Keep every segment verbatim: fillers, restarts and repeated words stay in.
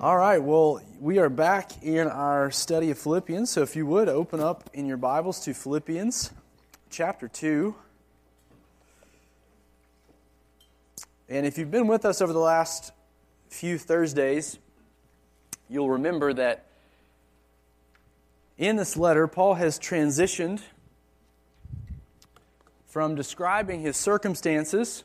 All right, well, we are back in our study of Philippians, so if you would, open up in your Bibles to Philippians chapter two. And if you've been with us over the last few Thursdays, you'll remember that in this letter, Paul has transitioned from describing his circumstances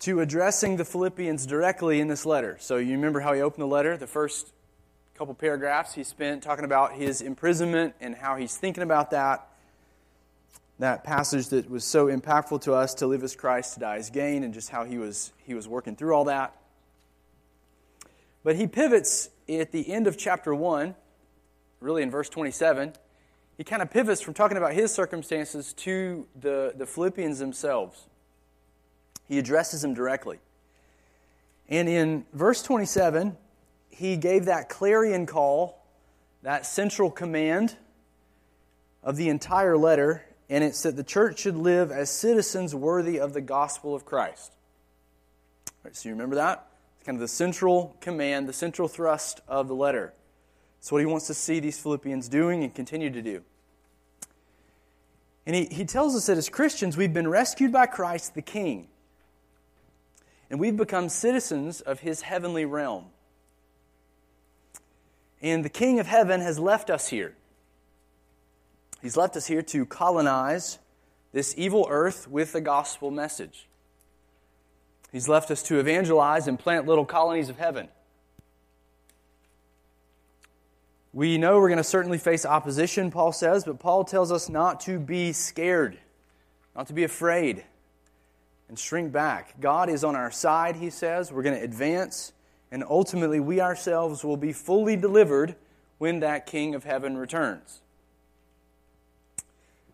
to addressing the Philippians directly in this letter. So you remember how he opened the letter? The first couple paragraphs he spent talking about his imprisonment and how he's thinking about that. That passage that was so impactful to us, to live as Christ, to die as gain, and just how he was he was working through all that. But he pivots at the end of chapter one, really in verse twenty-seven, he kind of pivots from talking about his circumstances to the, the Philippians themselves. He addresses them directly. And in verse twenty-seven, he gave that clarion call, that central command of the entire letter, and it's that the church should live as citizens worthy of the gospel of Christ. All right, so you remember that? It's kind of the central command, the central thrust of the letter. It's what he wants to see these Philippians doing and continue to do. And he, he tells us that as Christians, we've been rescued by Christ the King. And we've become citizens of his heavenly realm. And the King of Heaven has left us here. He's left us here to colonize this evil earth with the gospel message. He's left us to evangelize and plant little colonies of heaven. We know we're going to certainly face opposition, Paul says, but Paul tells us not to be scared, not to be afraid, and shrink back. God is on our side, he says. We're going to advance, and ultimately we ourselves will be fully delivered when that King of Heaven returns.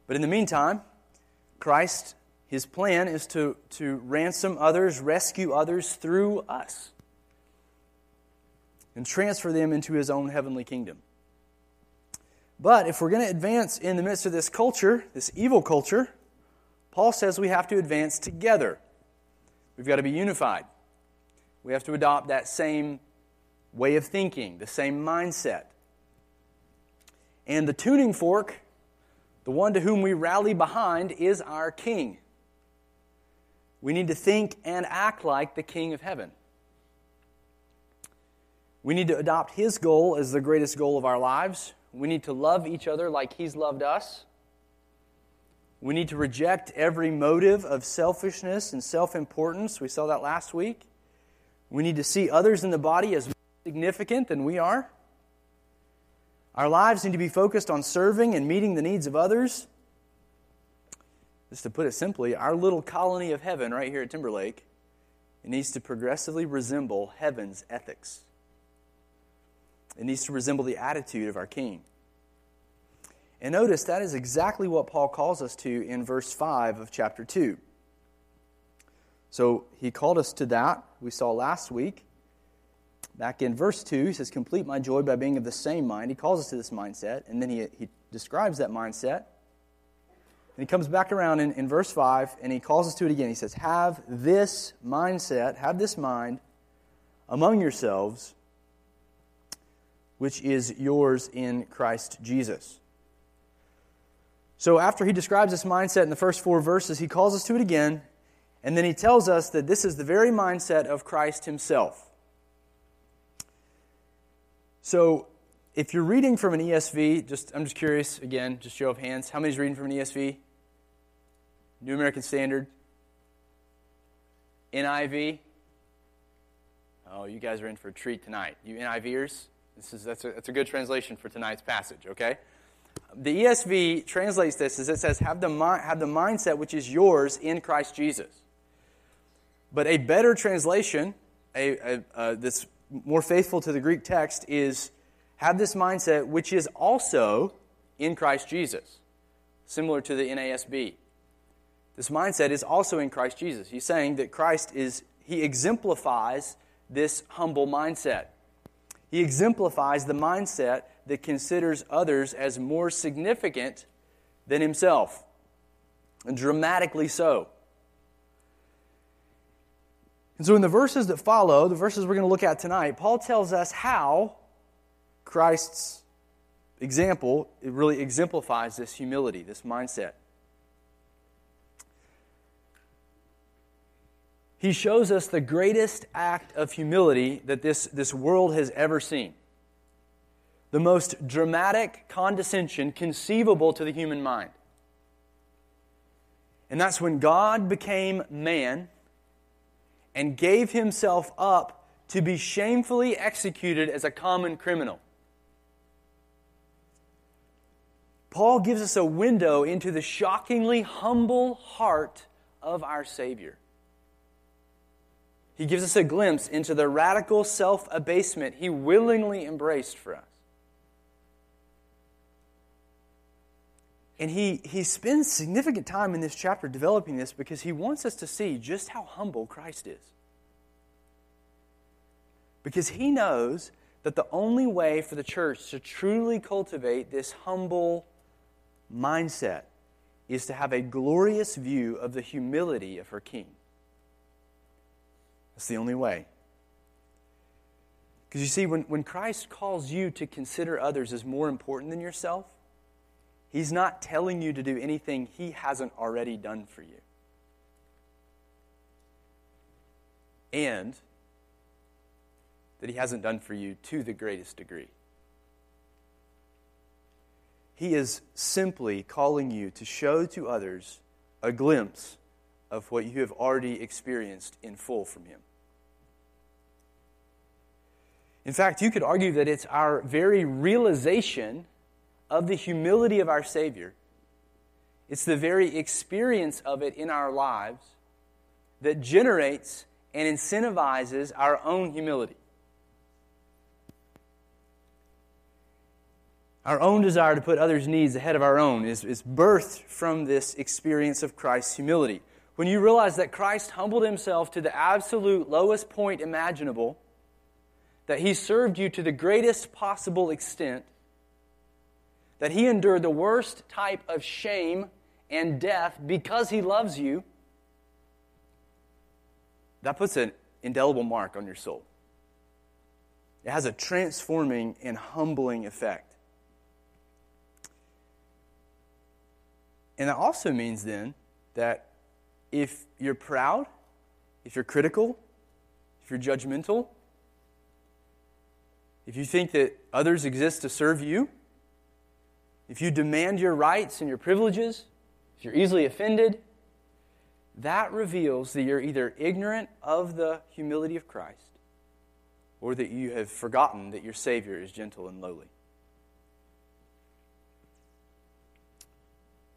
But in the meantime, Christ, his plan is to, to ransom others, rescue others through us, and transfer them into his own heavenly kingdom. But if we're going to advance in the midst of this culture, this evil culture, Paul says we have to advance together. We've got to be unified. We have to adopt that same way of thinking, the same mindset. And the tuning fork, the one to whom we rally behind, is our King. We need to think and act like the King of Heaven. We need to adopt his goal as the greatest goal of our lives. We need to love each other like he's loved us. We need to reject every motive of selfishness and self-importance. We saw that last week. We need to see others in the body as more significant than we are. Our lives need to be focused on serving and meeting the needs of others. Just to put it simply, our little colony of heaven right here at Timberlake, it needs to progressively resemble heaven's ethics. It needs to resemble the attitude of our King. And notice, that is exactly what Paul calls us to in verse five of chapter two. So he called us to that, we saw last week. Back in verse two, he says, "Complete my joy by being of the same mind." He calls us to this mindset, and then he, he describes that mindset. And he comes back around in, in verse five, and he calls us to it again. He says, "Have this mindset, have this mind among yourselves, which is yours in Christ Jesus." So after he describes this mindset in the first four verses, he calls us to it again, and then he tells us that this is the very mindset of Christ himself. So if you're reading from an E S V, just I'm just curious, again, just show of hands, how many's reading from an E S V? New American Standard? N I V? Oh, you guys are in for a treat tonight. You NIVers? This is that's a, that's a good translation for tonight's passage, okay? The E S V translates this as it says, have the, mi- have the mindset which is yours in Christ Jesus. But a better translation a, a, a, that's more faithful to the Greek text is, have this mindset which is also in Christ Jesus, similar to the N A S B. This mindset is also in Christ Jesus. He's saying that Christ is, he exemplifies this humble mindset. He exemplifies the mindset that considers others as more significant than himself, and dramatically so. And so in the verses that follow, the verses we're going to look at tonight, Paul tells us how Christ's example, it really exemplifies this humility, this mindset. He shows us the greatest act of humility that this, this world has ever seen. The most dramatic condescension conceivable to the human mind. And that's when God became man and gave himself up to be shamefully executed as a common criminal. Paul gives us a window into the shockingly humble heart of our Savior. He gives us a glimpse into the radical self-abasement he willingly embraced for us. And he, he spends significant time in this chapter developing this because he wants us to see just how humble Christ is. Because he knows that the only way for the church to truly cultivate this humble mindset is to have a glorious view of the humility of her King. That's the only way. Because you see, when, when Christ calls you to consider others as more important than yourself, He's not telling you to do anything He hasn't already done for you. And that He hasn't done for you to the greatest degree. He is simply calling you to show to others a glimpse of what you have already experienced in full from Him. In fact, you could argue that it's our very realization of the humility of our Savior, it's the very experience of it in our lives that generates and incentivizes our own humility. Our own desire to put others' needs ahead of our own is, is birthed from this experience of Christ's humility. When you realize that Christ humbled Himself to the absolute lowest point imaginable, that He served you to the greatest possible extent, that He endured the worst type of shame and death because He loves you, that puts an indelible mark on your soul. It has a transforming and humbling effect. And that also means then that if you're proud, if you're critical, if you're judgmental, if you think that others exist to serve you, if you demand your rights and your privileges, if you're easily offended, that reveals that you're either ignorant of the humility of Christ or that you have forgotten that your Savior is gentle and lowly.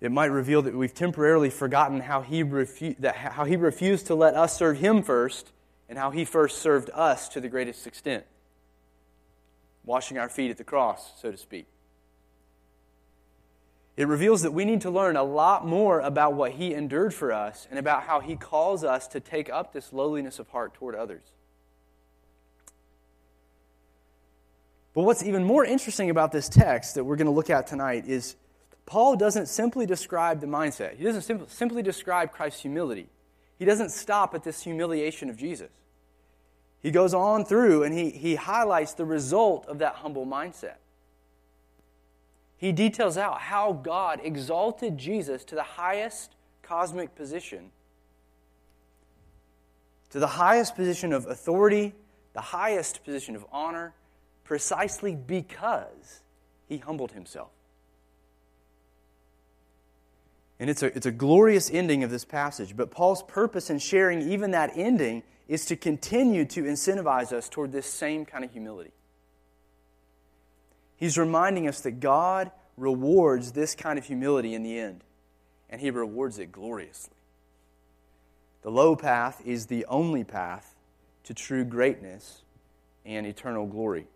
It might reveal that we've temporarily forgotten how he, refu- that how he refused to let us serve Him first and how He first served us to the greatest extent, washing our feet at the cross, so to speak. It reveals that we need to learn a lot more about what He endured for us and about how He calls us to take up this lowliness of heart toward others. But what's even more interesting about this text that we're going to look at tonight is Paul doesn't simply describe the mindset. He doesn't simply describe Christ's humility. He doesn't stop at this humiliation of Jesus. He goes on through and he, he highlights the result of that humble mindset. He details out how God exalted Jesus to the highest cosmic position, to the highest position of authority, the highest position of honor, precisely because He humbled Himself. And it's a, it's a glorious ending of this passage, but Paul's purpose in sharing even that ending is to continue to incentivize us toward this same kind of humility. He's reminding us that God rewards this kind of humility in the end, and He rewards it gloriously. The low path is the only path to true greatness and eternal glory.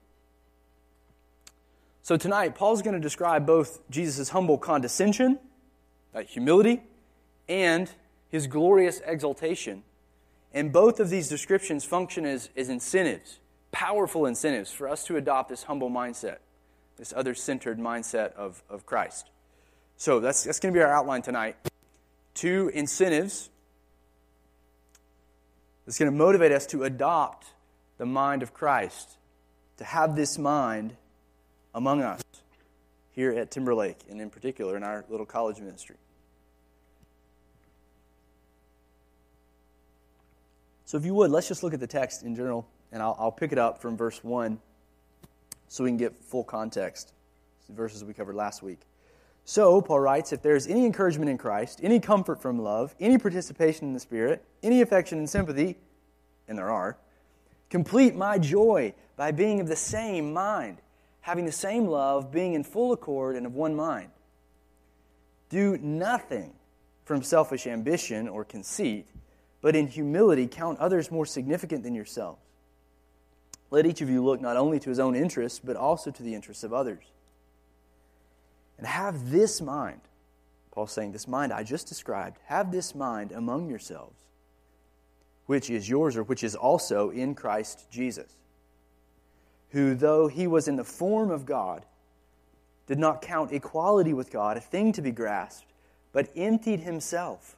So tonight, Paul's going to describe both Jesus' humble condescension, that humility, and His glorious exaltation. And both of these descriptions function as, as incentives, powerful incentives for us to adopt this humble mindset, this other-centered mindset of, of Christ. So that's, that's going to be our outline tonight. Two incentives It's going to motivate us to adopt the mind of Christ, to have this mind among us here at Timberlake, and in particular in our little college ministry. So if you would, let's just look at the text in general, and I'll, I'll pick it up from verse one so we can get full context. It's the verses we covered last week. So, Paul writes, if there is any encouragement in Christ, any comfort from love, any participation in the Spirit, any affection and sympathy, and there are, complete my joy by being of the same mind, having the same love, being in full accord and of one mind. Do nothing from selfish ambition or conceit, but in humility count others more significant than yourselves. Let each of you look not only to his own interests, but also to the interests of others. And have this mind, Paul's saying, this mind I just described, have this mind among yourselves, which is yours or which is also in Christ Jesus, who, though he was in the form of God, did not count equality with God a thing to be grasped, but emptied himself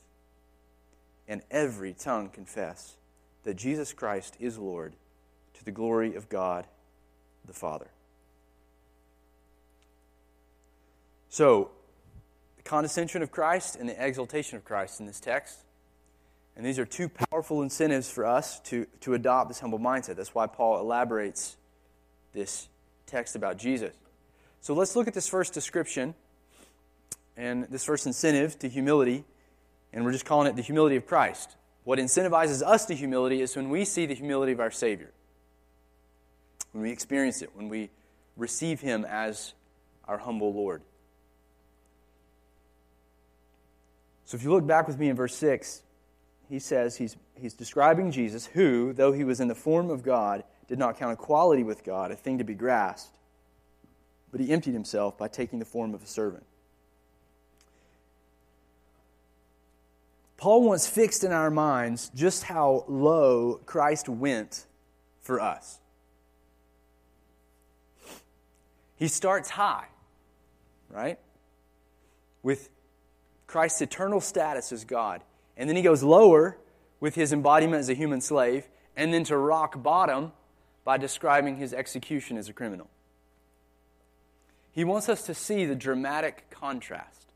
and every tongue confess that Jesus Christ is Lord, to the glory of God the Father. So, the condescension of Christ and the exaltation of Christ in this text. And these are two powerful incentives for us to, to adopt this humble mindset. That's why Paul elaborates this text about Jesus. So let's look at this first description and this first incentive to humility. And we're just calling it the humility of Christ. What incentivizes us to humility is when we see the humility of our Savior. When we experience it, when we receive Him as our humble Lord. So if you look back with me in verse six, he says he's, he's describing Jesus who, though he was in the form of God, did not count equality with God a thing to be grasped, but he emptied himself by taking the form of a servant. Paul wants fixed in our minds just how low Christ went for us. He starts high, right? With Christ's eternal status as God. And then he goes lower with his embodiment as a human slave, and then to rock bottom by describing his execution as a criminal. He wants us to see the dramatic contrast.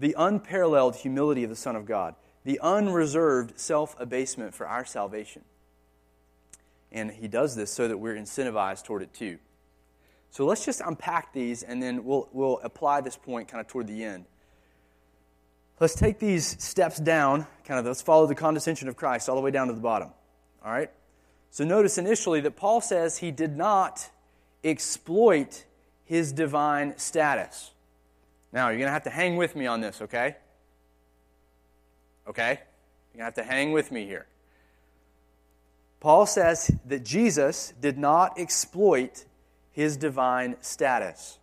The unparalleled humility of the Son of God. The unreserved self-abasement for our salvation. And he does this so that we're incentivized toward it too. So let's just unpack these, and then we'll, we'll apply this point kind of toward the end. Let's take these steps down, kind of let's follow the condescension of Christ all the way down to the bottom. All right? So notice initially that Paul says he did not exploit his divine status. Now, you're going to have to hang with me on this, okay? Okay? You're going to have to hang with me here. Paul says that Jesus did not exploit his divine status.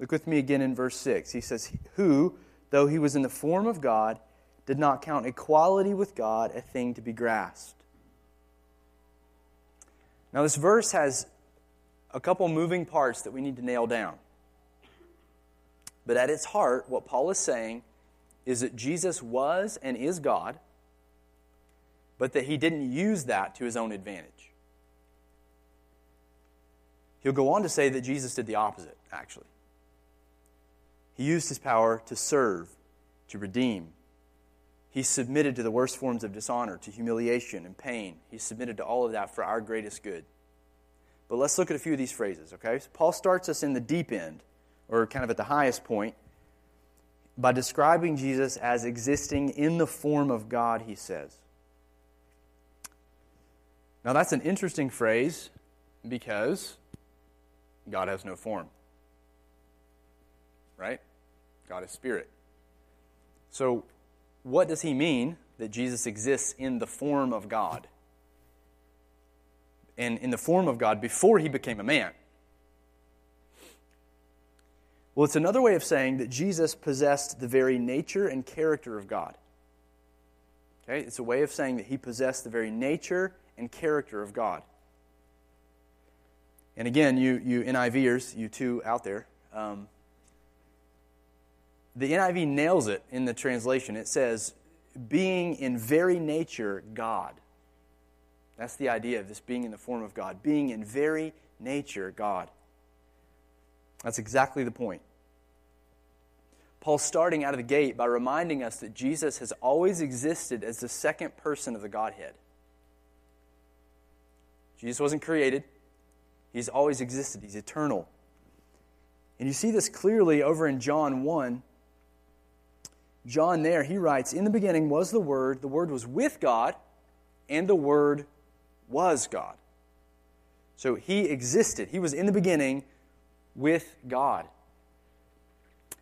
Look with me again in verse six. He says, who, though he was in the form of God, did not count equality with God a thing to be grasped. Now this verse has a couple moving parts that we need to nail down. But at its heart, what Paul is saying is that Jesus was and is God, but that he didn't use that to his own advantage. He'll go on to say that Jesus did the opposite, actually. He used his power to serve, to redeem. He submitted to the worst forms of dishonor, to humiliation and pain. He submitted to all of that for our greatest good. But let's look at a few of these phrases, okay? So Paul starts us in the deep end, or kind of at the highest point, by describing Jesus as existing in the form of God, he says. Now that's an interesting phrase, because God has no form, right? God is spirit. So what does he mean that Jesus exists in the form of God. And in the form of God before he became a man. Well, it's another way of saying that Jesus possessed the very nature and character of God. Okay? It's a way of saying that he possessed the very nature and character of God. And again, you you NIVers, you two out there, um, the N I V nails it in the translation. It says, being in very nature God. That's the idea of this being in the form of God. Being in very nature God. That's exactly the point. Paul's starting out of the gate by reminding us that Jesus has always existed as the second person of the Godhead. Jesus wasn't created. He's always existed. He's eternal. And you see this clearly over in John one. John there, he writes, "In the beginning was the Word, the Word was with God, and the Word was God." So he existed. He was in the beginning with God.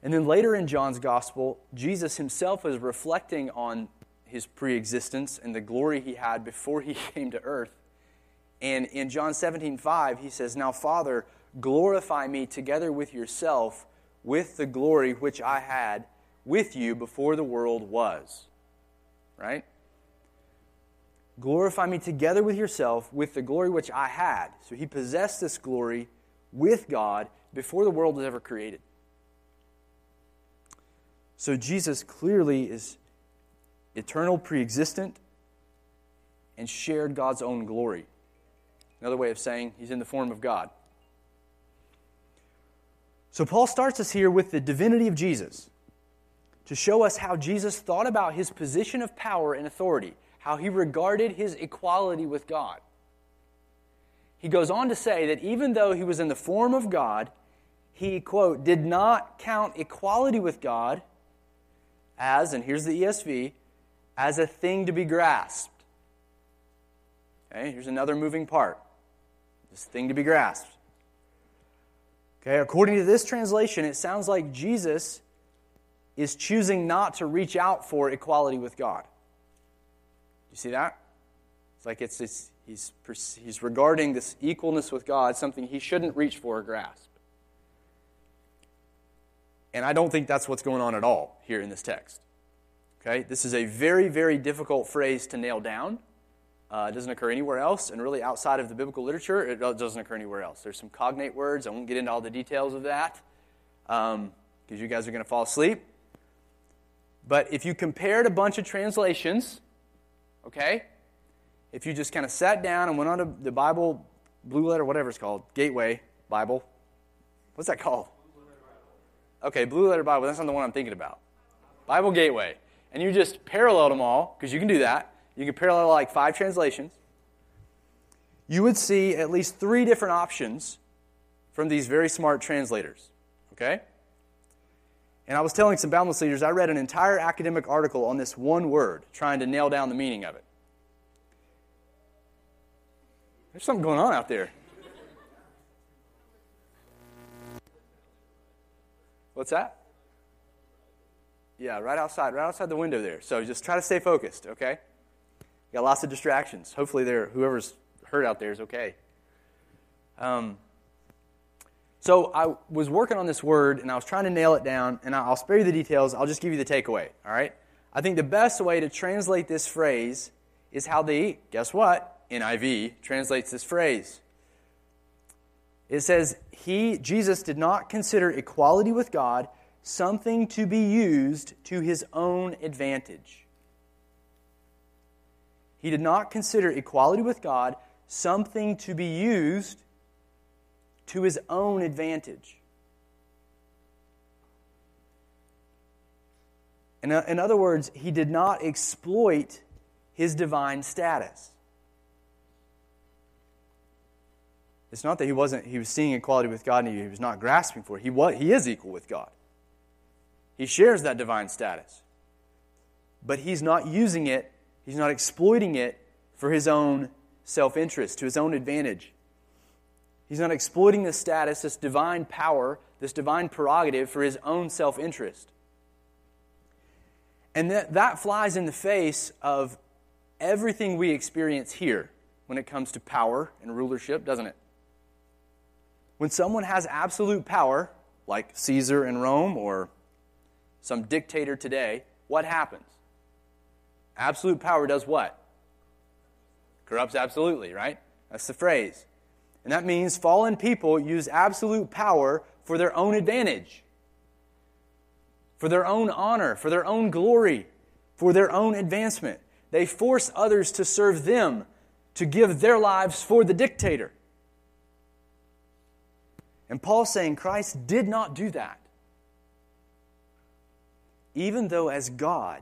And then later in John's Gospel, Jesus himself is reflecting on his pre-existence and the glory he had before he came to earth. And in John seventeen five, he says, "Now, Father, glorify me together with yourself with the glory which I had with you before the world was." Right? Glorify me together with yourself with the glory which I had. So he possessed this glory with God before the world was ever created. So Jesus clearly is eternal, pre-existent, and shared God's own glory. Another way of saying he's in the form of God. So Paul starts us here with the divinity of Jesus to show us how Jesus thought about his position of power and authority, how he regarded his equality with God. He goes on to say that even though he was in the form of God, he, quote, did not count equality with God as, and here's the E S V, as a thing to be grasped. Okay, here's another moving part. This thing to be grasped. Okay, according to this translation, it sounds like Jesus is choosing not to reach out for equality with God. You see that? It's like it's, it's he's he's regarding this equalness with God something he shouldn't reach for or grasp. And I don't think that's what's going on at all here in this text. Okay, this is a very, very difficult phrase to nail down. Uh, it doesn't occur anywhere else, and really outside of the biblical literature, it doesn't occur anywhere else. There's some cognate words. I won't get into all the details of that because um, you guys are going to fall asleep. But if you compared a bunch of translations, okay, if you just kind of sat down and went on to the Bible, Blue Letter, whatever it's called, Gateway Bible, what's that called? Blue Letter Bible. Okay, Blue Letter Bible, that's not the one I'm thinking about. Bible Gateway. And you just paralleled them all, because you can do that. You can parallel like five translations. You would see at least three different options from these very smart translators. Okay? And I was telling some Boundless leaders, I read an entire academic article on this one word, trying to nail down the meaning of it. There's something going on out there. What's that? Yeah, right outside, right outside the window there. So just try to stay focused, okay? Got lots of distractions. Hopefully there, whoever's hurt out there is okay. Um, so I was working on this word, and I was trying to nail it down, and I'll spare you the details. I'll just give you the takeaway, all right? I think the best way to translate this phrase is how the, guess what, N I V translates this phrase. It says, "He, Jesus, did not consider equality with God something to be used to his own advantage." He did not consider equality with God something to be used to his own advantage. In, in other words, he did not exploit his divine status. It's not that he wasn't, he was seeing equality with God and he was not grasping for it. He was, he is equal with God. He shares that divine status. But he's not using it. He's not exploiting it for his own self-interest, to his own advantage. He's not exploiting this status, this divine power, this divine prerogative for his own self-interest. And that, that flies in the face of everything we experience here when it comes to power and rulership, doesn't it? When someone has absolute power, like Caesar in Rome or some dictator today, what happens? Absolute power does what? Corrupts absolutely, right? That's the phrase. And that means fallen people use absolute power for their own advantage, for their own honor, for their own glory, for their own advancement. They force others to serve them, to give their lives for the dictator. And Paul's saying Christ did not do that. Even though as God,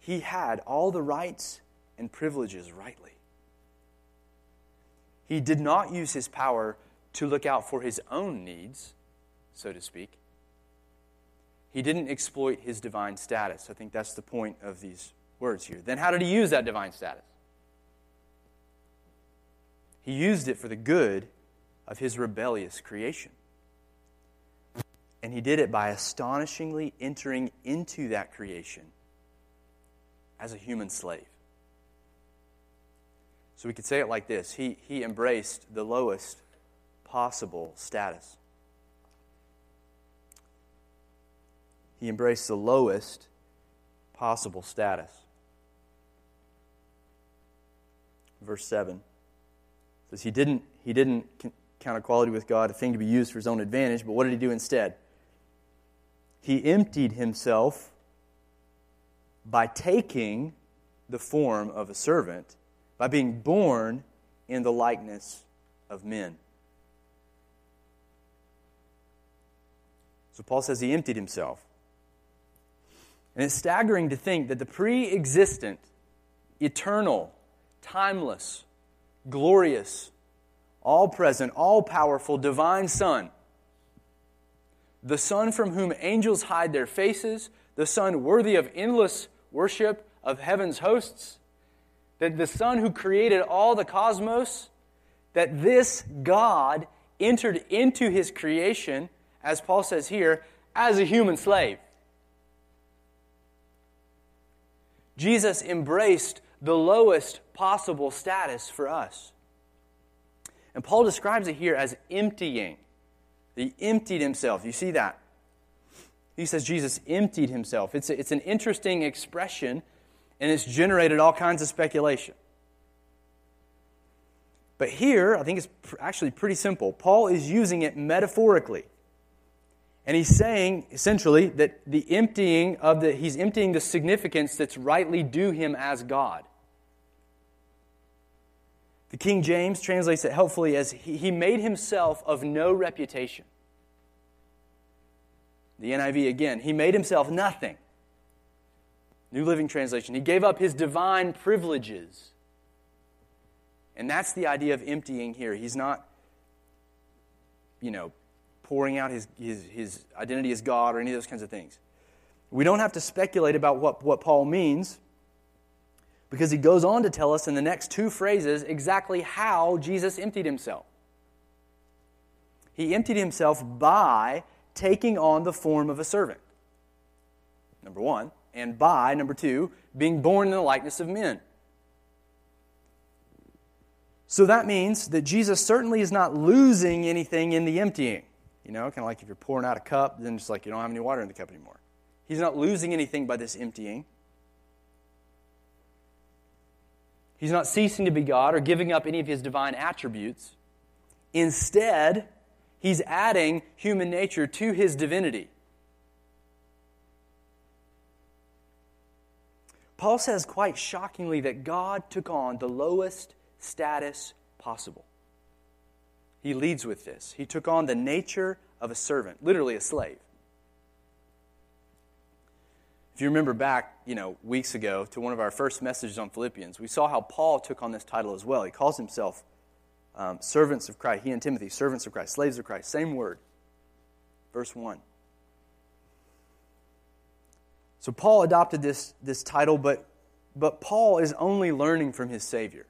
he had all the rights and privileges rightly. He did not use his power to look out for his own needs, so to speak. He didn't exploit his divine status. I think that's the point of these words here. Then how did he use that divine status? He used it for the good of his rebellious creation. And he did it by astonishingly entering into that creation as a human slave. So we could say it like this. He, he embraced the lowest possible status. He embraced the lowest possible status. Verse seven says he didn't, he didn't count equality with God a thing to be used for his own advantage, but what did he do instead? He emptied himself by taking the form of a servant, by being born in the likeness of men. So Paul says he emptied himself. And it's staggering to think that the pre-existent, eternal, timeless, glorious, all-present, all-powerful, divine Son, the Son from whom angels hide their faces, the Son worthy of endless worship of heaven's hosts, that the Son who created all the cosmos, that this God entered into his creation, as Paul says here, as a human slave. Jesus embraced the lowest possible status for us. And Paul describes it here as emptying. He emptied himself. You see that? He says Jesus emptied himself. It's, a, it's an interesting expression, and it's generated all kinds of speculation. But here, I think it's pr- actually pretty simple. Paul is using it metaphorically. And he's saying, essentially, that the emptying of the, he's emptying the significance that's rightly due him as God. The King James translates it helpfully as he, he made himself of no reputation. The N I V again, he made himself nothing. New Living Translation, he gave up his divine privileges. And that's the idea of emptying here. He's not, you know, pouring out his, his, his identity as God or any of those kinds of things. We don't have to speculate about what, what Paul means, because he goes on to tell us in the next two phrases exactly how Jesus emptied himself. He emptied himself by taking on the form of a servant, number one, and by, number two, being born in the likeness of men. So that means that Jesus certainly is not losing anything in the emptying. You know, kind of like if you're pouring out a cup, then it's like you don't have any water in the cup anymore. He's not losing anything by this emptying. He's not ceasing to be God or giving up any of his divine attributes. Instead, he's adding human nature to his divinity. Paul says quite shockingly that God took on the lowest status possible. He leads with this. He took on the nature of a servant, literally a slave. If you remember back, you know, weeks ago to one of our first messages on Philippians, we saw how Paul took on this title as well. He calls himself um, servants of Christ. He and Timothy, servants of Christ, slaves of Christ. Same word. Verse one. So Paul adopted this, this title, but, but Paul is only learning from his Savior.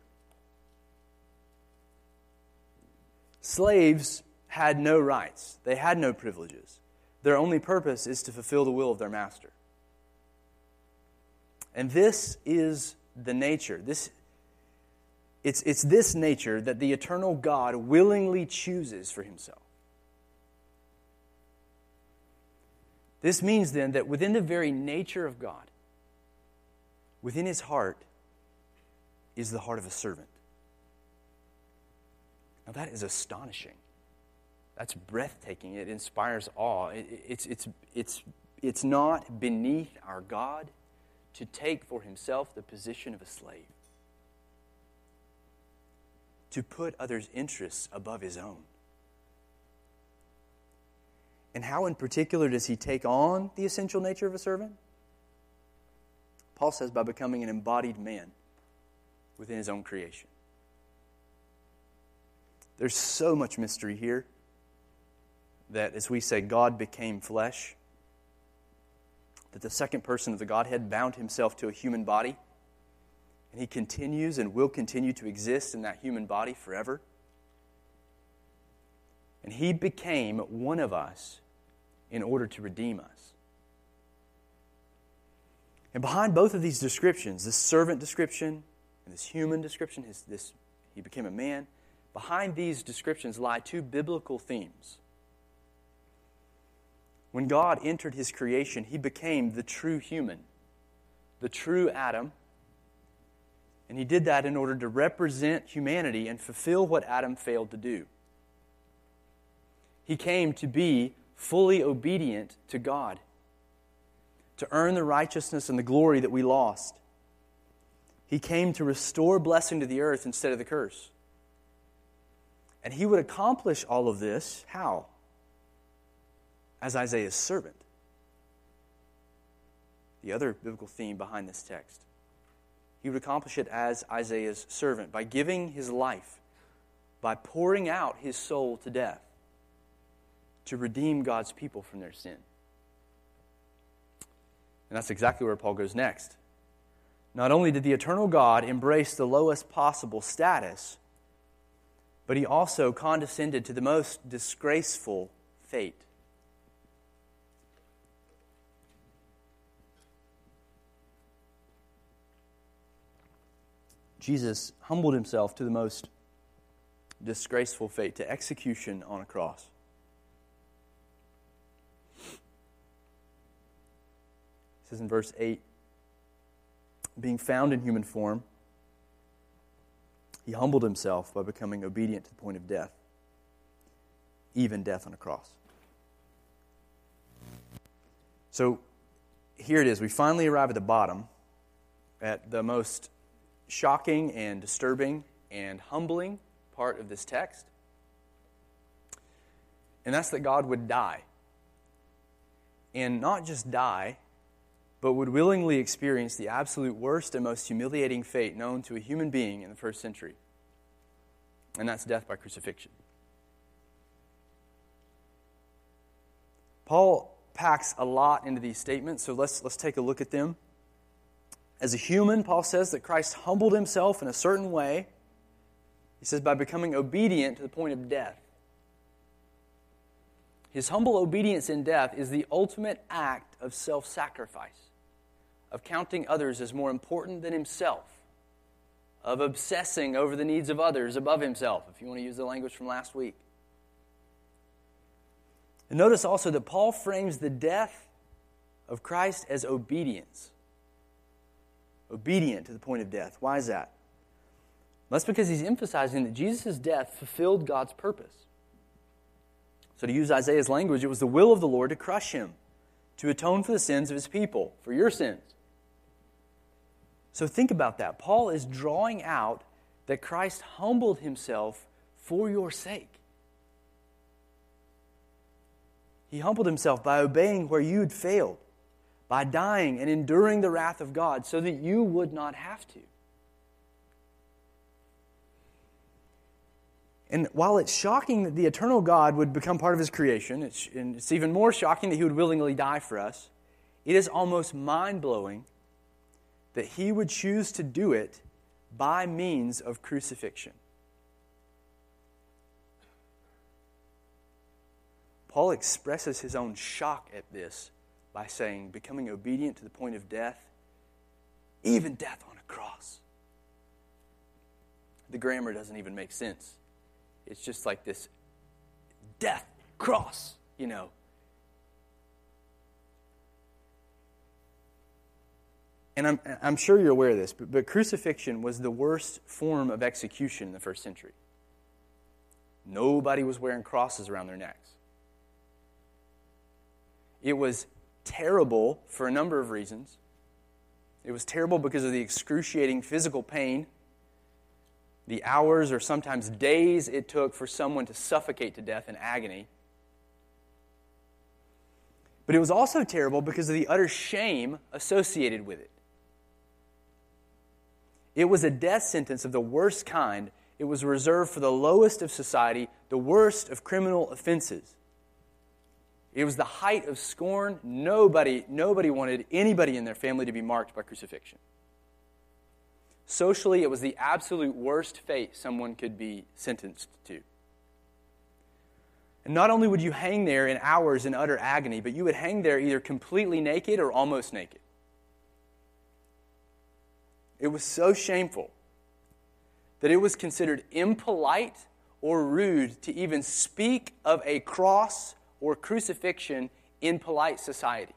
Slaves had no rights. They had no privileges. Their only purpose is to fulfill the will of their master. And this is the nature. This it's it's this nature that the eternal God willingly chooses for himself. This means then that within the very nature of God, within his heart, is the heart of a servant. Now that is astonishing. That's breathtaking. It inspires awe. It, it's, it's, it's, it's not beneath our God to take for himself the position of a slave, to put others' interests above his own. And how in particular does he take on the essential nature of a servant? Paul says by becoming an embodied man within his own creation. There's so much mystery here that as we say, God became flesh, that the second person of the Godhead bound himself to a human body, and he continues and will continue to exist in that human body forever. And he became one of us in order to redeem us. And behind both of these descriptions, this servant description and this human description, his, this he became a man, behind these descriptions lie two biblical themes. When God entered his creation, he became the true human, the true Adam. And he did that in order to represent humanity and fulfill what Adam failed to do. He came to be fully obedient to God, to earn the righteousness and the glory that we lost. He came to restore blessing to the earth instead of the curse. And he would accomplish all of this, how? As Isaiah's servant. The other biblical theme behind this text. He would accomplish it as Isaiah's servant by giving his life, by pouring out his soul to death, to redeem God's people from their sin. And that's exactly where Paul goes next. Not only did the eternal God embrace the lowest possible status, but he also condescended to the most disgraceful fate. Jesus humbled himself to the most disgraceful fate, to execution on a cross. It says in verse eight, being found in human form, he humbled himself by becoming obedient to the point of death, even death on a cross. So here it is. We finally arrive at the bottom, at the most shocking and disturbing and humbling part of this text. And that's that God would die. And not just die, but would willingly experience the absolute worst and most humiliating fate known to a human being in the first century. And that's death by crucifixion. Paul packs a lot into these statements, so let's let's take a look at them. As a human, Paul says that Christ humbled himself in a certain way. He says by becoming obedient to the point of death. His humble obedience in death is the ultimate act of self-sacrifice, of counting others as more important than himself, of obsessing over the needs of others above himself, if you want to use the language from last week. And notice also that Paul frames the death of Christ as obedience. Obedient to the point of death. Why is that? That's because he's emphasizing that Jesus' death fulfilled God's purpose. So to use Isaiah's language, it was the will of the Lord to crush him, to atone for the sins of his people, for your sins. So think about that. Paul is drawing out that Christ humbled himself for your sake. He humbled himself by obeying where you had failed, by dying and enduring the wrath of God so that you would not have to. And while it's shocking that the eternal God would become part of his creation, it's, and it's even more shocking that he would willingly die for us, it is almost mind-blowing that he would choose to do it by means of crucifixion. Paul expresses his own shock at this by saying, becoming obedient to the point of death even death on a cross. The grammar doesn't even make sense. It's just like this death, cross, you know. And I'm, I'm sure you're aware of this, but, but crucifixion was the worst form of execution in the first century. Nobody was wearing crosses around their necks. It was terrible for a number of reasons. It was terrible because of the excruciating physical pain, the hours or sometimes days it took for someone to suffocate to death in agony. But it was also terrible because of the utter shame associated with it. It was a death sentence of the worst kind. It was reserved for the lowest of society, the worst of criminal offenses. It was the height of scorn. Nobody, nobody wanted anybody in their family to be marked by crucifixion. Socially, it was the absolute worst fate someone could be sentenced to. And not only would you hang there in hours in utter agony, but you would hang there either completely naked or almost naked. It was so shameful that it was considered impolite or rude to even speak of a cross or crucifixion in polite society.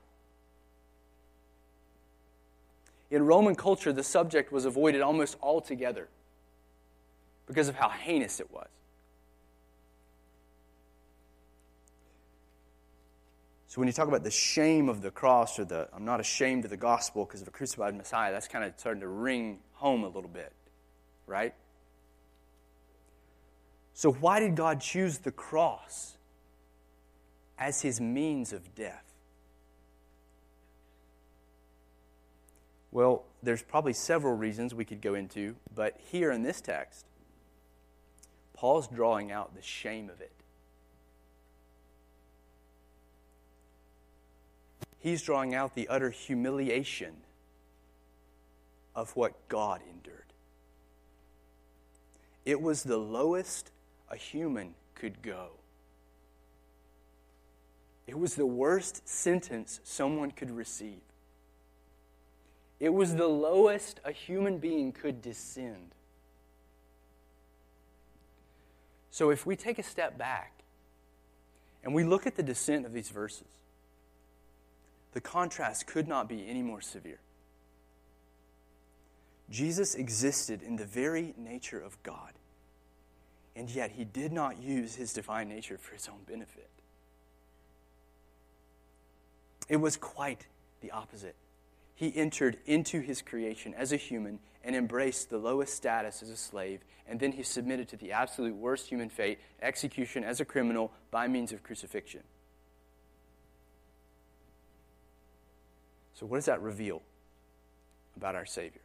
In Roman culture, the subject was avoided almost altogether because of how heinous it was. So when you talk about the shame of the cross or the I'm not ashamed of the gospel because of a crucified Messiah, that's kind of starting to ring home a little bit, right? So why did God choose the cross as his means of death? Well, there's probably several reasons we could go into, but here in this text, Paul's drawing out the shame of it. He's drawing out the utter humiliation of what God endured. It was the lowest a human could go. It was the worst sentence someone could receive. It was the lowest a human being could descend. So if we take a step back and we look at the descent of these verses, the contrast could not be any more severe. Jesus existed in the very nature of God, and yet he did not use his divine nature for his own benefit. It was quite the opposite. He entered into his creation as a human and embraced the lowest status as a slave, and then he submitted to the absolute worst human fate, execution as a criminal by means of crucifixion. So what does that reveal about our Savior?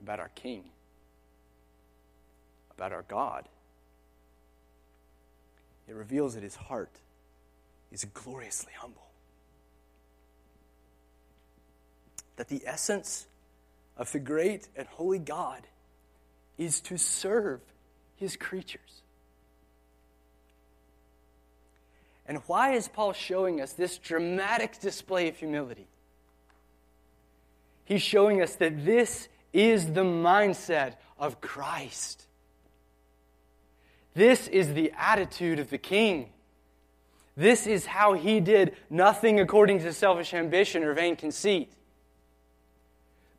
About our King? About our God? It reveals that his heart is gloriously humble. That the essence of the great and holy God is to serve his creatures. And why is Paul showing us this dramatic display of humility? He's showing us that this is the mindset of Christ. This is the attitude of the King. This is how he did nothing according to selfish ambition or vain conceit,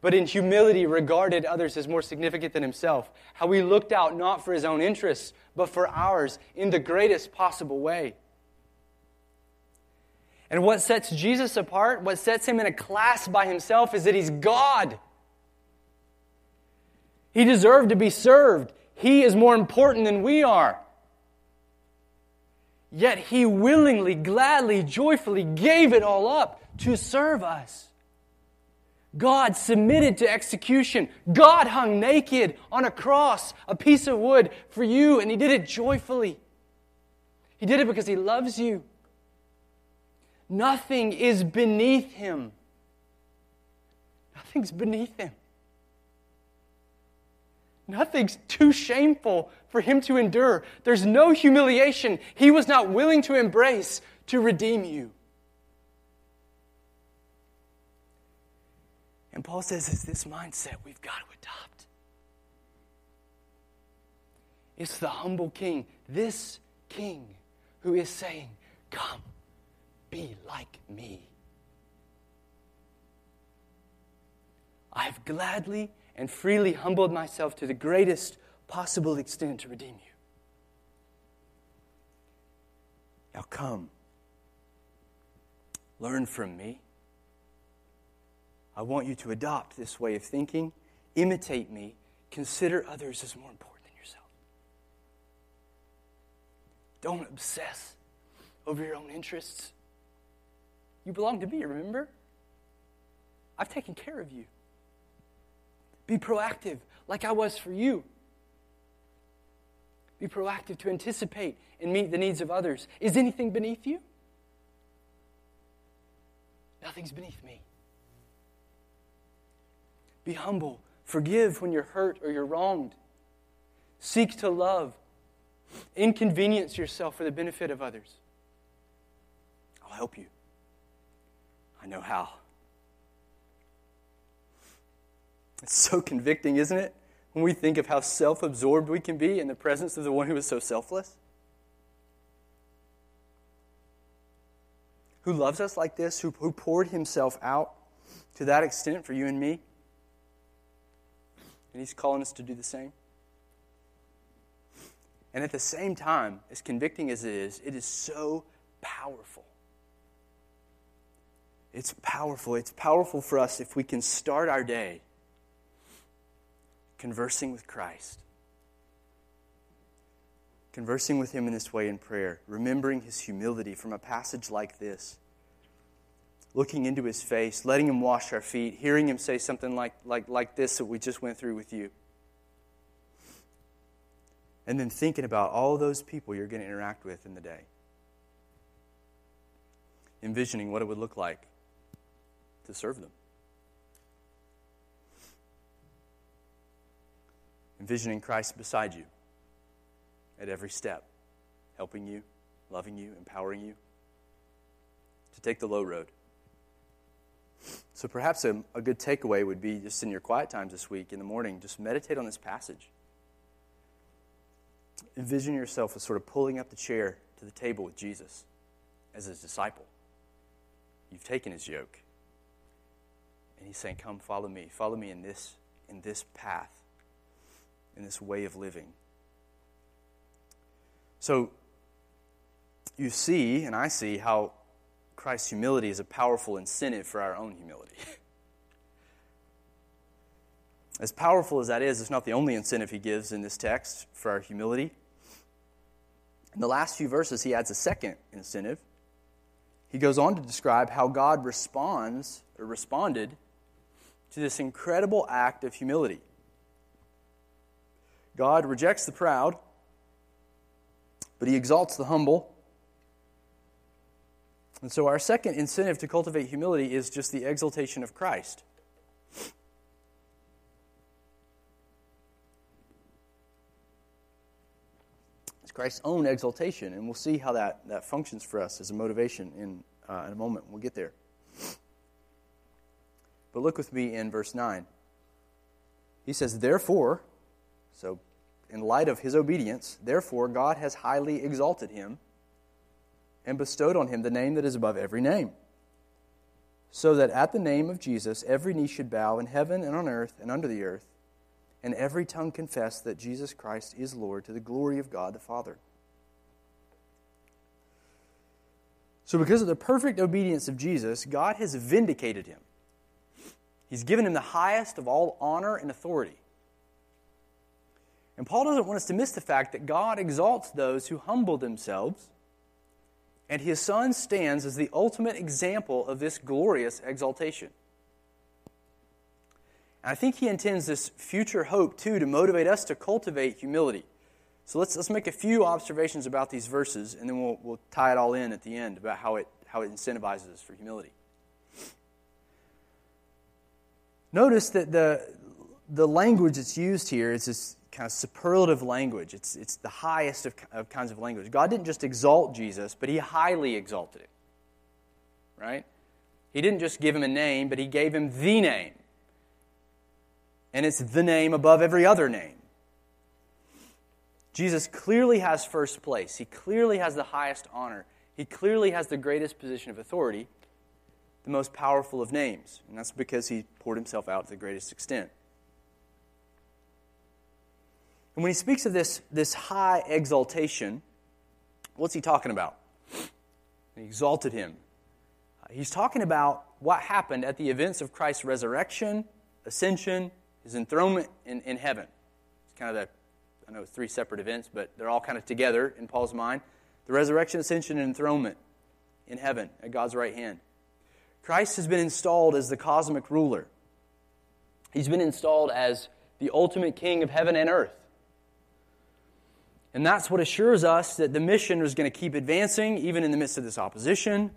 but in humility regarded others as more significant than himself. How he looked out not for his own interests, but for ours in the greatest possible way. And what sets Jesus apart, what sets him in a class by himself, is that he's God. He deserved to be served. He is more important than we are. Yet he willingly, gladly, joyfully gave it all up to serve us. God submitted to execution. God hung naked on a cross, a piece of wood for you, and he did it joyfully. He did it because he loves you. Nothing is beneath him. Nothing's beneath him. Nothing's too shameful for him to endure. There's no humiliation he was not willing to embrace to redeem you. And Paul says it's this mindset we've got to adopt. It's the humble king, this king, who is saying, come, be like me. I have gladly and freely humbled myself to the greatest possible extent to redeem you. Now come, learn from me. I want you to adopt this way of thinking, imitate me, consider others as more important than yourself. Don't obsess over your own interests. You belong to me, remember? I've taken care of you. Be proactive, like I was for you. Be proactive to anticipate and meet the needs of others. Is anything beneath you? Nothing's beneath me. Be humble. Forgive when you're hurt or you're wronged. Seek to love. Inconvenience yourself for the benefit of others. I'll help you. I know how. It's so convicting, isn't it? When we think of how self-absorbed we can be in the presence of the one who is so selfless, who loves us like this, who, who poured himself out to that extent for you and me, and he's calling us to do the same. And at the same time, as convicting as it is, it is so powerful. It's powerful. It's powerful for us if we can start our day conversing with Christ, conversing with him in this way in prayer, remembering his humility from a passage like this, looking into his face, letting him wash our feet, hearing him say something like, like, like this that we just went through with you, and then thinking about all those people you're going to interact with in the day, envisioning what it would look like to serve them. Envisioning Christ beside you at every step, helping you, loving you, empowering you to take the low road. So perhaps a, a good takeaway would be just in your quiet times this week, in the morning, just meditate on this passage. Envision yourself as sort of pulling up the chair to the table with Jesus as his disciple. You've taken his yoke. And he's saying, come, follow me. Follow me in this, in this path. In this way of living. So, you see, and I see, how Christ's humility is a powerful incentive for our own humility. As powerful as that is, it's not the only incentive he gives in this text for our humility. In the last few verses, he adds a second incentive. He goes on to describe how God responds, or responded, to this incredible act of humility. God rejects the proud, but he exalts the humble. And so our second incentive to cultivate humility is just the exaltation of Christ. It's Christ's own exaltation, and we'll see how that, that functions for us as a motivation in, uh, in a moment. We'll get there. But look with me in verse nine. He says, therefore... So, in light of his obedience, therefore, God has highly exalted him and bestowed on him the name that is above every name, so that at the name of Jesus every knee should bow in heaven and on earth and under the earth, and every tongue confess that Jesus Christ is Lord to the glory of God the Father. So, because of the perfect obedience of Jesus, God has vindicated him. He's given him the highest of all honor and authority. And Paul doesn't want us to miss the fact that God exalts those who humble themselves, and his Son stands as the ultimate example of this glorious exaltation. And I think he intends this future hope, too, to motivate us to cultivate humility. So let's let's make a few observations about these verses, and then we'll we'll tie it all in at the end about how it how it incentivizes us for humility. Notice that the the language that's used here is this kind of superlative language. It's, it's the highest of, of kinds of language. God didn't just exalt Jesus, but he highly exalted him. Right? He didn't just give him a name, but he gave him the name and it's the name above every other name. Jesus clearly has first place. He clearly has the highest honor. He clearly has the greatest position of authority, the most powerful of names. And that's because he poured himself out to the greatest extent. And when he speaks of this, this high exaltation, what's he talking about? He exalted him. He's talking about what happened at the events of Christ's resurrection, ascension, his enthronement in, in heaven. It's kind of the I know it's three separate events, but they're all kind of together in Paul's mind. The resurrection, ascension, and enthronement in heaven at God's right hand. Christ has been installed as the cosmic ruler. He's been installed as the ultimate king of heaven and earth. And that's what assures us that the mission is going to keep advancing, even in the midst of this opposition.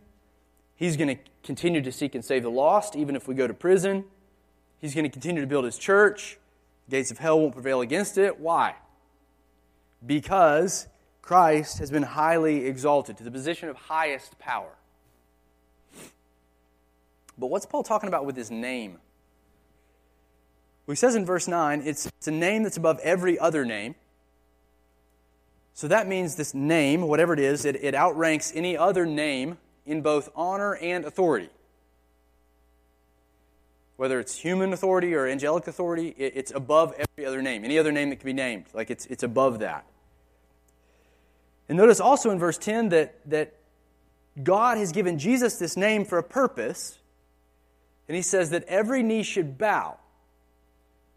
He's going to continue to seek and save the lost, even if we go to prison. He's going to continue to build his church. The gates of hell won't prevail against it. Why? Because Christ has been highly exalted to the position of highest power. But what's Paul talking about with his name? Well, he says in verse nine, it's, it's a name that's above every other name. So that means this name, whatever it is, it, it outranks any other name in both honor and authority. Whether it's human authority or angelic authority, it, it's above every other name. Any other name that can be named, like it's it's above that. And notice also in verse ten that, that God has given Jesus this name for a purpose. And he says that every knee should bow.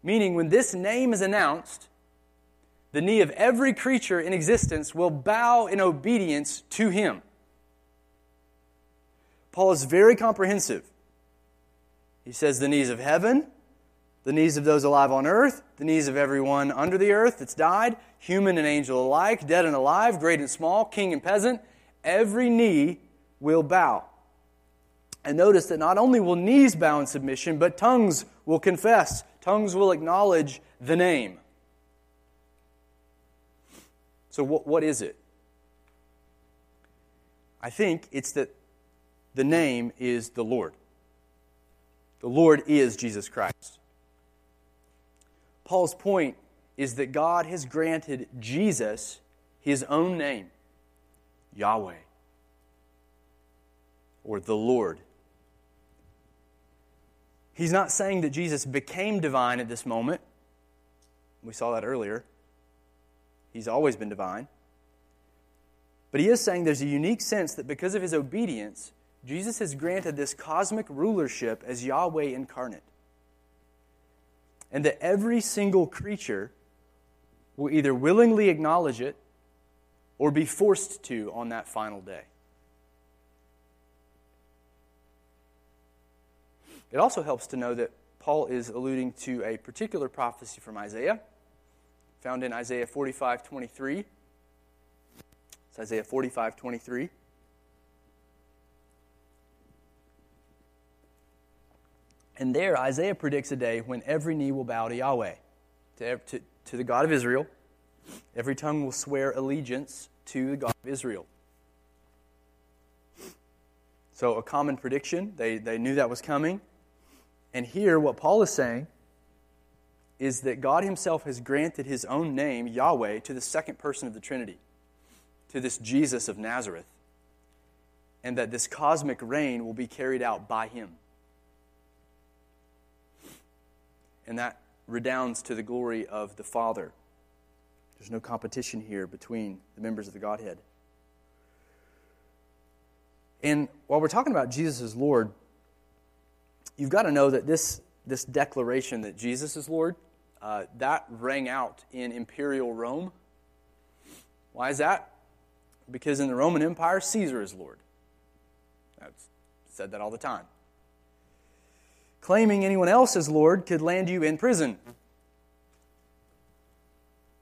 Meaning when this name is announced, the knee of every creature in existence will bow in obedience to him. Paul is very comprehensive. He says the knees of heaven, the knees of those alive on earth, the knees of everyone under the earth that's died, human and angel alike, dead and alive, great and small, king and peasant, every knee will bow. And notice that not only will knees bow in submission, but tongues will confess, tongues will acknowledge the name. So what, what is it? I think it's that the name is the Lord. The Lord is Jesus Christ. Paul's point is that God has granted Jesus his own name, Yahweh, or the Lord. He's not saying that Jesus became divine at this moment. We saw that earlier. He's always been divine. But he is saying there's a unique sense that because of his obedience, Jesus has granted this cosmic rulership as Yahweh incarnate. And that every single creature will either willingly acknowledge it or be forced to on that final day. It also helps to know that Paul is alluding to a particular prophecy from Isaiah, found in Isaiah forty-five twenty-three. It's Isaiah forty-five twenty-three. And there, Isaiah predicts a day when every knee will bow to Yahweh, to, to, to the God of Israel. Every tongue will swear allegiance to the God of Israel. So a common prediction. They, they knew that was coming. And here, what Paul is saying is that God himself has granted his own name, Yahweh, to the second person of the Trinity, to this Jesus of Nazareth, and that this cosmic reign will be carried out by him. And that redounds to the glory of the Father. There's no competition here between the members of the Godhead. And while we're talking about Jesus as Lord, you've got to know that this, this declaration that Jesus is Lord, uh, that rang out in imperial Rome. Why is that? Because in the Roman Empire, Caesar is Lord. I've said that all the time. Claiming anyone else as Lord could land you in prison.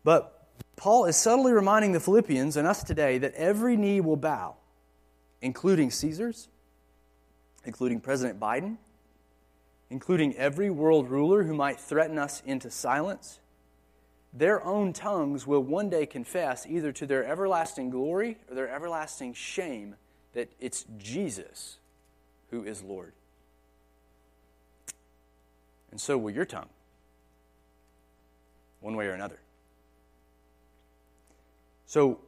But Paul is subtly reminding the Philippians and us today that every knee will bow, including Caesar's, including President Biden, including every world ruler who might threaten us into silence. Their own tongues will one day confess either to their everlasting glory or their everlasting shame that it's Jesus who is Lord. And so will your tongue. one way or another. So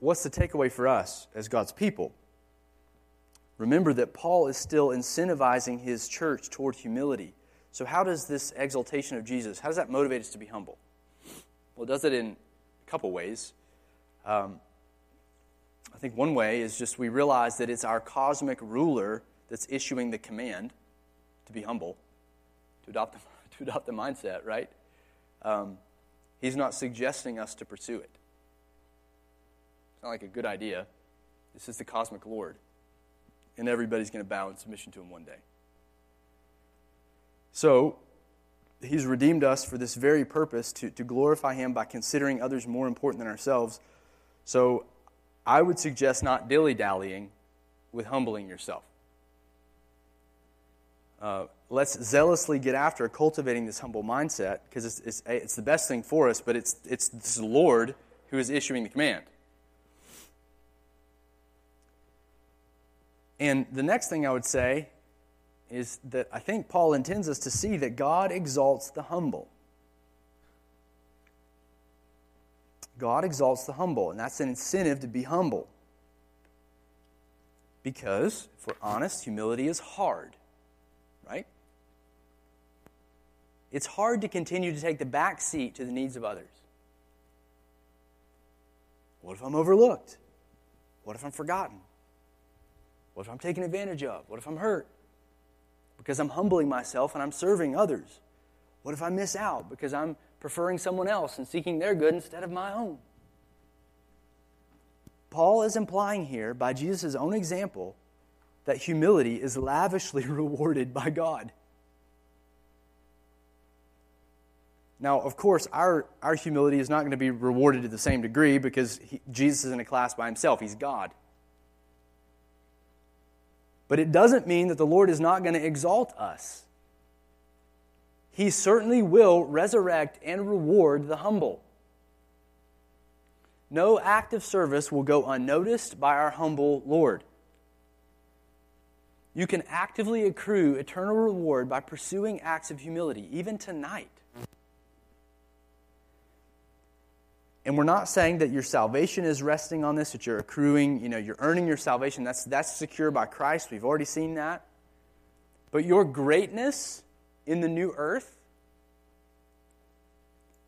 what's the takeaway for us as God's people? Remember that Paul is still incentivizing his church toward humility. So how does this exaltation of Jesus, how does that motivate us to be humble? Well, it does it in a couple ways. Um, I think one way is just we realize that it's our cosmic ruler that's issuing the command to be humble, to adopt the, to adopt the mindset, right? Um, he's not suggesting us to pursue it. It's not like a good idea. This is the cosmic Lord. And everybody's going to bow in submission to him one day. So, he's redeemed us for this very purpose, to, to glorify him by considering others more important than ourselves. So, I would suggest not dilly-dallying with humbling yourself. Uh, let's zealously get after cultivating this humble mindset, because it's, it's, it's the best thing for us, but it's, it's this Lord who is issuing the command. And the next thing I would say is that I think Paul intends us to see that God exalts the humble. God exalts the humble, and that's an incentive to be humble. Because, if we're honest, humility is hard, right? It's hard to continue to take the back seat to the needs of others. What if I'm overlooked? What if I'm forgotten? What if I'm taken advantage of? What if I'm hurt? Because I'm humbling myself and I'm serving others. What if I miss out because I'm preferring someone else and seeking their good instead of my own? Paul is implying here, by Jesus' own example, that humility is lavishly rewarded by God. Now, of course, our, our humility is not going to be rewarded to the same degree because he, Jesus is in a class by himself. He's God. But it doesn't mean that the Lord is not going to exalt us. He certainly will resurrect and reward the humble. No act of service will go unnoticed by our humble Lord. You can actively accrue eternal reward by pursuing acts of humility, even tonight. And we're not saying that your salvation is resting on this, that you're accruing, you know, you're earning your salvation. That's, that's secure by Christ. We've already seen that. But your greatness in the new earth,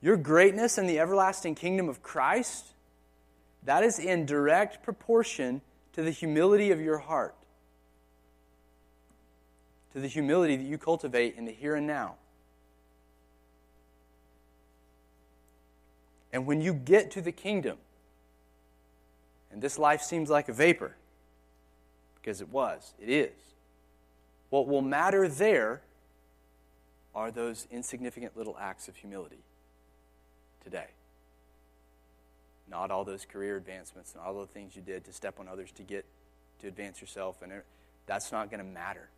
your greatness in the everlasting kingdom of Christ, that is in direct proportion to the humility of your heart, to the humility that you cultivate in the here and now. And when you get to the kingdom, and this life seems like a vapor, because it was, it is, what will matter there are those insignificant little acts of humility today. Not all those career advancements and all the things you did to step on others to get to advance yourself. And that's not going to matter.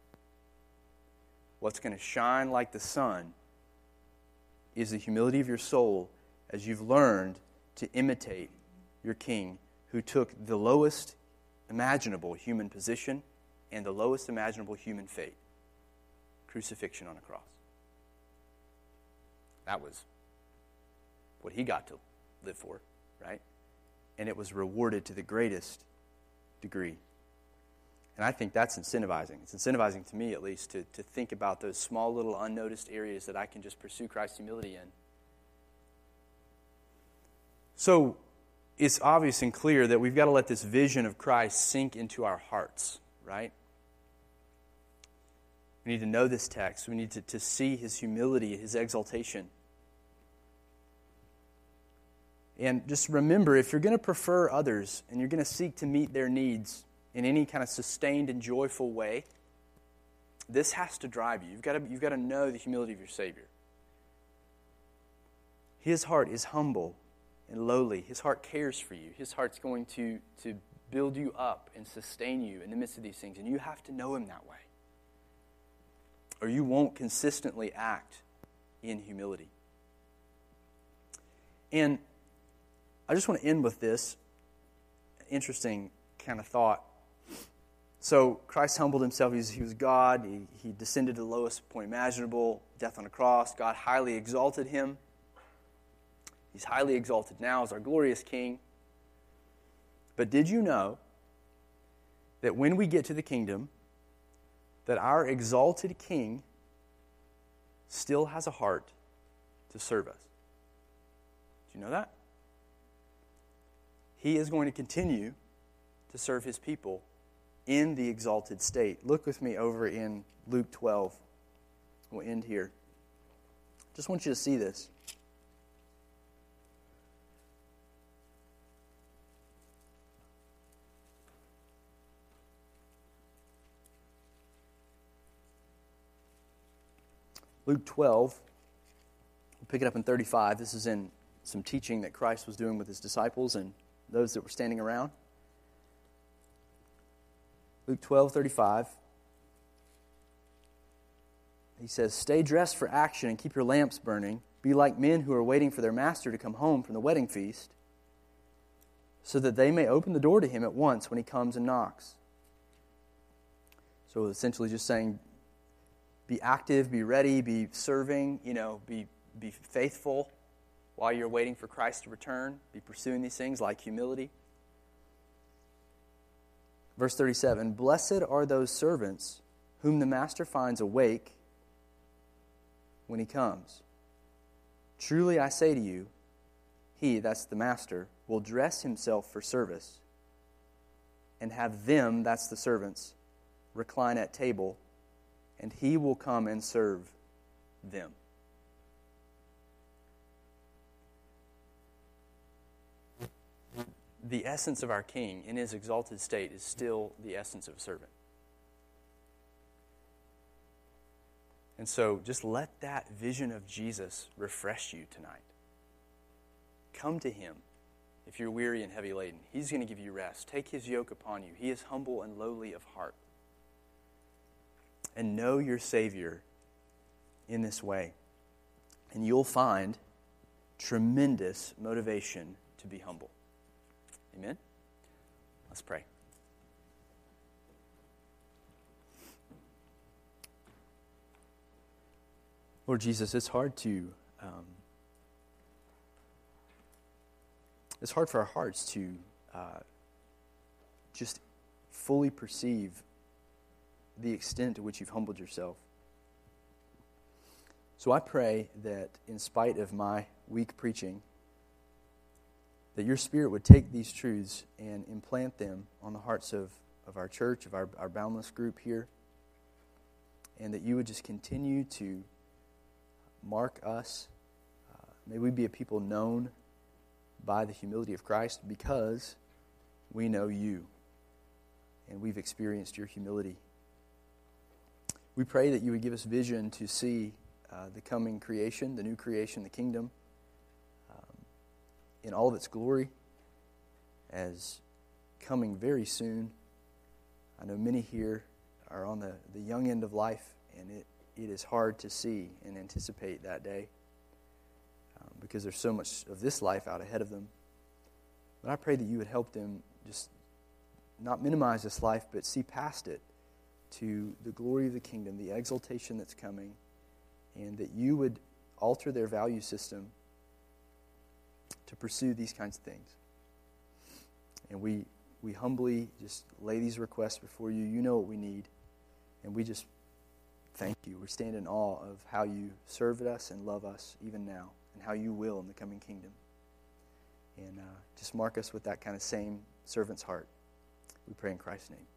What's going to shine like the sun is the humility of your soul as you've learned to imitate your King, who took the lowest imaginable human position and the lowest imaginable human fate, crucifixion on a cross. That was what he got to live for, right? And it was rewarded to the greatest degree. And I think that's incentivizing. It's incentivizing to me, at least, to, to think about those small little unnoticed areas that I can just pursue Christ's humility in. So, it's obvious and clear that we've got to let this vision of Christ sink into our hearts, right? We need to know this text. We need to, to see his humility, his exaltation. And just remember, if you're going to prefer others and you're going to seek to meet their needs in any kind of sustained and joyful way, this has to drive you. You've got to, you've got to know the humility of your Savior. His heart is humble and lowly. His heart cares for you. His heart's going to, to build you up and sustain you in the midst of these things. And you have to know him that way, or you won't consistently act in humility. And I just want to end with this interesting kind of thought. So Christ humbled himself. He was, he was God. He, he descended to the lowest point imaginable, death on a cross. God highly exalted him. He's highly exalted now as our glorious King. But did you know that when we get to the kingdom, that our exalted King still has a heart to serve us? Do you know that? He is going to continue to serve his people in the exalted state. Look with me over in Luke twelve. We'll end here. Just want you to see this. Luke twelve, we'll pick it up in thirty-five. This is in some teaching that Christ was doing with his disciples and those that were standing around. Luke twelve, thirty-five. He says, "Stay dressed for action and keep your lamps burning. Be like men who are waiting for their master to come home from the wedding feast, so that they may open the door to him at once when he comes and knocks." So essentially just saying, be active, be ready, be serving, you know, be, be faithful while you're waiting for Christ to return. Be pursuing these things like humility. Verse thirty-seven, "Blessed are those servants whom the master finds awake when he comes. Truly I say to you, he," that's the master, "will dress himself for service and have them," that's the servants, "recline at table, and he will come and serve them." The essence of our King in his exalted state is still the essence of a servant. And so just let that vision of Jesus refresh you tonight. Come to him if you're weary and heavy laden. He's going to give you rest. Take his yoke upon you. He is humble and lowly of heart. And know your Savior in this way. And you'll find tremendous motivation to be humble. Amen? Let's pray. Lord Jesus, it's hard to, um, it's hard for our hearts to uh, just fully perceive the extent to which you've humbled yourself. So I pray that in spite of my weak preaching, that your Spirit would take these truths and implant them on the hearts of, of our church, of our, our Boundless group here, and that you would just continue to mark us. Uh, may we be a people known by the humility of Christ because we know you and we've experienced your humility. We pray that you would give us vision to see uh, the coming creation, the new creation, the kingdom, in all of its glory, as coming very soon. I know many here are on the, the young end of life, and it, it is hard to see and anticipate that day um, because there's so much of this life out ahead of them. But I pray that you would help them just not minimize this life, but see past it to the glory of the kingdom, the exaltation that's coming, and that you would alter their value system to pursue these kinds of things. And we we humbly just lay these requests before you. You know what we need. And we just thank you. We stand in awe of how you serve us and love us even now, and how you will in the coming kingdom. And uh, just mark us with that kind of same servant's heart. We pray in Christ's name.